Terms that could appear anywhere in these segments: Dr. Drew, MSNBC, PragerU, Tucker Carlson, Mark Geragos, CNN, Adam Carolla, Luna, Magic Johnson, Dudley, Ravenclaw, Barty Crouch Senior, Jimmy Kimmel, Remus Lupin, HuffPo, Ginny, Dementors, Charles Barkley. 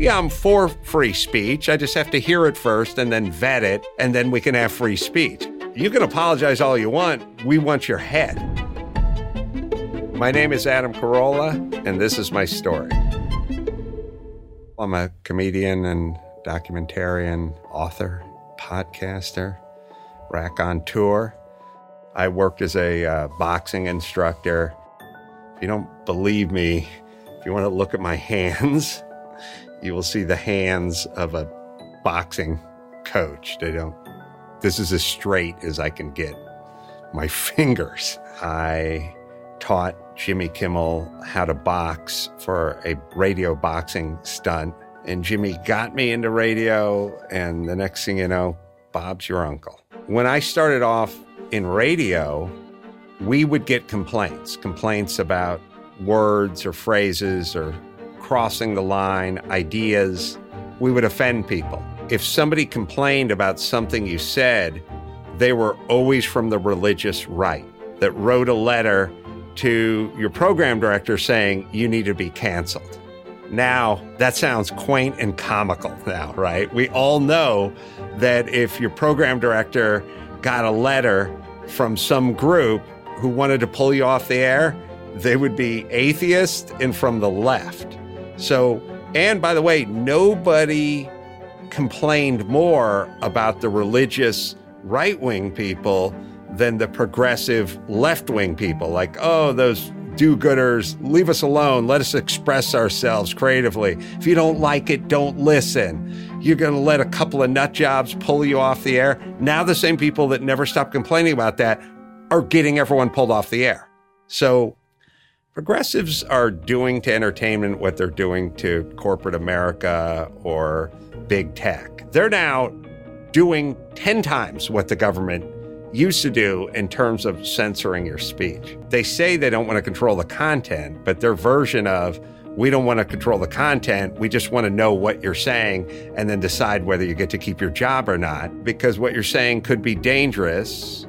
yeah, I'm for free speech. I just have to hear it first and then vet it, and then we can have free speech. You can apologize all you want. We want your head. My name is Adam Carolla, and this is my story. I'm a comedian and documentarian, author, podcaster, raconteur. I worked as a boxing instructor. If you don't believe me, if you want to look at my hands, you will see the hands of a boxing coach. This is as straight as I can get my fingers. I taught Jimmy Kimmel how to box for a radio boxing stunt. And Jimmy got me into radio, and the next thing you know, Bob's your uncle. When I started off in radio, we would get complaints about words or phrases or crossing the line, ideas. We would offend people. If somebody complained about something you said, they were always from the religious right that wrote a letter to your program director saying, you need to be canceled. Now, that sounds quaint and comical now, right? We all know that if your program director got a letter from some group who wanted to pull you off the air, they would be atheists and from the left. So, and by the way, nobody complained more about the religious right-wing people than the progressive left-wing people. Like, oh, those do-gooders, leave us alone, let us express ourselves creatively. If you don't like it, don't listen. You're going to let a couple of nut jobs pull you off the air. Now the same people that never stopped complaining about that are getting everyone pulled off the air. So progressives are doing to entertainment what they're doing to corporate America or big tech. They're now doing 10 times what the government used to do in terms of censoring your speech. They say they don't want to control the content, but their version of, we don't want to control the content, we just want to know what you're saying and then decide whether you get to keep your job or not, because what you're saying could be dangerous,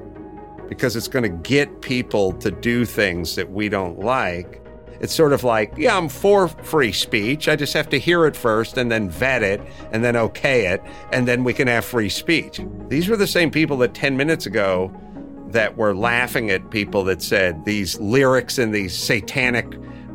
because it's going to get people to do things that we don't like. It's sort of like, yeah, I'm for free speech, I just have to hear it first and then vet it and then okay it, and then we can have free speech. These were the same people that 10 minutes ago that were laughing at people that said these lyrics in these satanic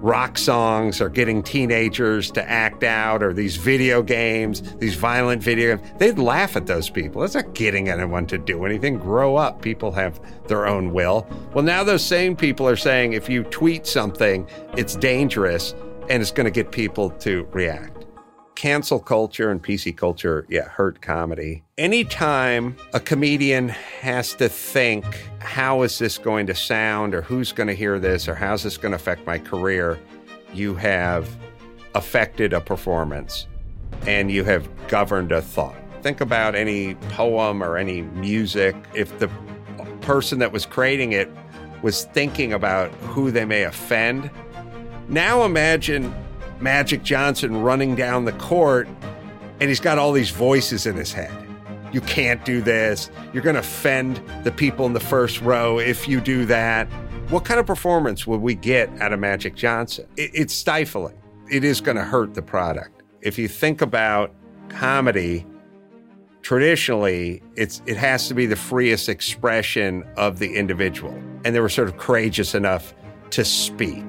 rock songs are getting teenagers to act out, or these video games, these violent video games. They'd laugh at those people. That's not getting anyone to do anything. Grow up. People have their own will. Well, now those same people are saying if you tweet something, it's dangerous and it's going to get people to react. Cancel culture and PC culture, yeah, hurt comedy. Anytime a comedian has to think, how is this going to sound, or who's going to hear this, or how's this going to affect my career, you have affected a performance and you have governed a thought. Think about any poem or any music. If the person that was creating it was thinking about who they may offend, now imagine Magic Johnson running down the court, and he's got all these voices in his head. You can't do this. You're going to offend the people in the first row if you do that. What kind of performance would we get out of Magic Johnson? It's stifling. It is going to hurt the product. If you think about comedy, traditionally, it has to be the freest expression of the individual. And they were sort of courageous enough to speak.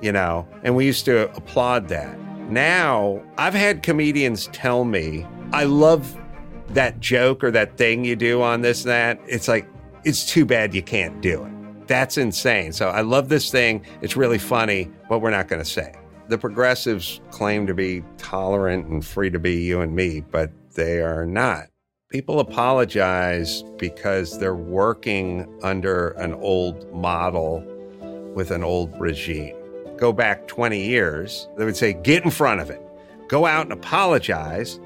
And we used to applaud that. Now, I've had comedians tell me, I love that joke or that thing you do on this and that. It's like, it's too bad you can't do it. That's insane. So I love this thing. It's really funny, but we're not going to say it. The progressives claim to be tolerant and free to be you and me, but they are not. People apologize because they're working under an old model with an old regime. Go back 20 years, they would say, get in front of it. Go out and apologize.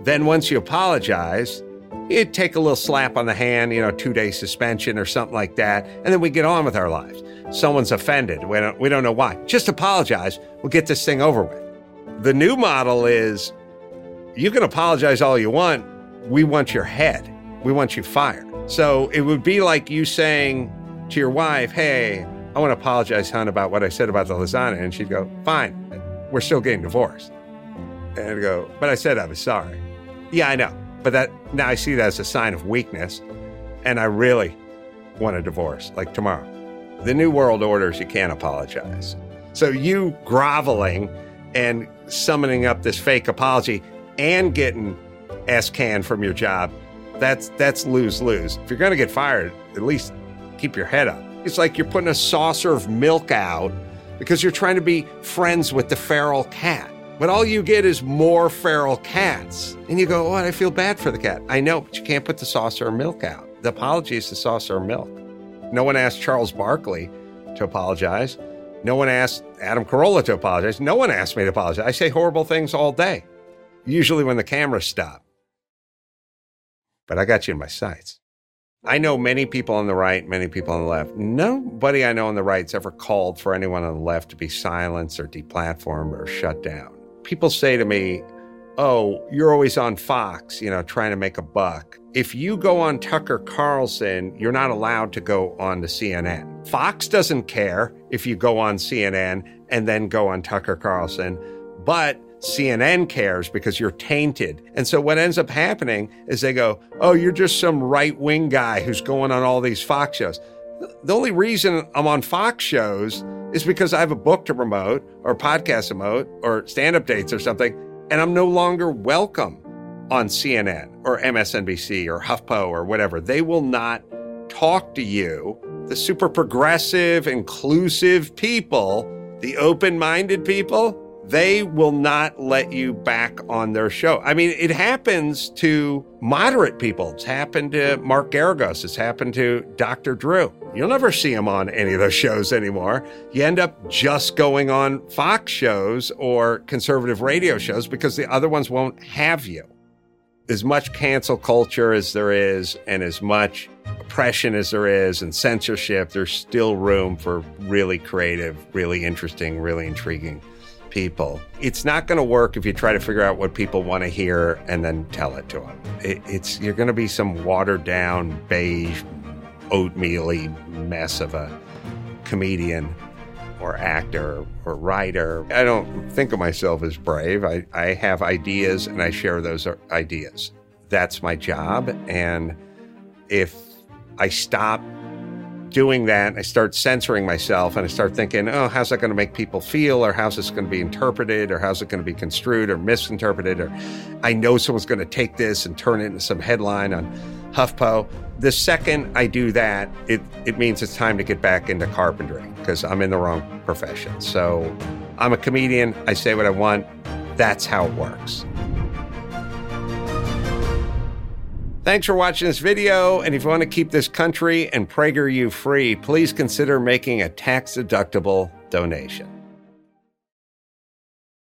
Then once you apologize, you'd take a little slap on the hand, 2-day suspension or something like that. And then we get on with our lives. Someone's offended. We don't know why. Just apologize. We'll get this thing over with. The new model is, you can apologize all you want. We want your head. We want you fired. So it would be like you saying to your wife, hey, I want to apologize, hon, about what I said about the lasagna. And she'd go, fine, we're still getting divorced. and go, but I said I was sorry. Yeah, I know. But that now I see that as a sign of weakness, and I really want a divorce, like tomorrow. The New World Order is you can't apologize. So you groveling and summoning up this fake apology and getting ass-canned from your job, that's lose-lose. If you're going to get fired, at least keep your head up. It's like you're putting a saucer of milk out because you're trying to be friends with the feral cat. But all you get is more feral cats. And you go, oh, I feel bad for the cat. I know, but you can't put the saucer of milk out. The apology is the saucer of milk. No one asked Charles Barkley to apologize. No one asked Adam Carolla to apologize. No one asked me to apologize. I say horrible things all day, usually when the cameras stop. But I got you in my sights. I know many people on the right, many people on the left. Nobody I know on the right's ever called for anyone on the left to be silenced or deplatformed or shut down. People say to me, oh, you're always on Fox, you know, trying to make a buck. If you go on Tucker Carlson, you're not allowed to go on to CNN. Fox doesn't care if you go on CNN and then go on Tucker Carlson, but CNN cares because you're tainted. And so what ends up happening is they go, oh, you're just some right-wing guy who's going on all these Fox shows. The only reason I'm on Fox shows is because I have a book to promote or a podcast to promote or stand-up dates or something. And I'm no longer welcome on CNN or MSNBC or HuffPo or whatever. They will not talk to you. The super progressive, inclusive people, the open-minded people, they will not let you back on their show. I mean, it happens to moderate people. It's happened to Mark Geragos. It's happened to Dr. Drew. You'll never see him on any of those shows anymore. You end up just going on Fox shows or conservative radio shows because the other ones won't have you. As much cancel culture as there is and as much oppression as there is and censorship, there's still room for really creative, really interesting, really intriguing people. It's not going to work if you try to figure out what people want to hear and then tell it to them. You're going to be some watered down, beige, oatmeal-y mess of a comedian or actor or writer. I don't think of myself as brave. I have ideas and I share those ideas. That's my job. And if I stop doing that, I start censoring myself and I start thinking, oh, how's that going to make people feel, or how's this going to be interpreted, or how's it going to be construed or misinterpreted, or I know someone's going to take this and turn it into some headline on HuffPo. The second I do that, it means it's time to get back into carpentry because I'm in the wrong profession. So I'm a comedian. I say what I want. That's how it works. Thanks for watching this video, and if you want to keep this country and PragerU free, please consider making a tax-deductible donation.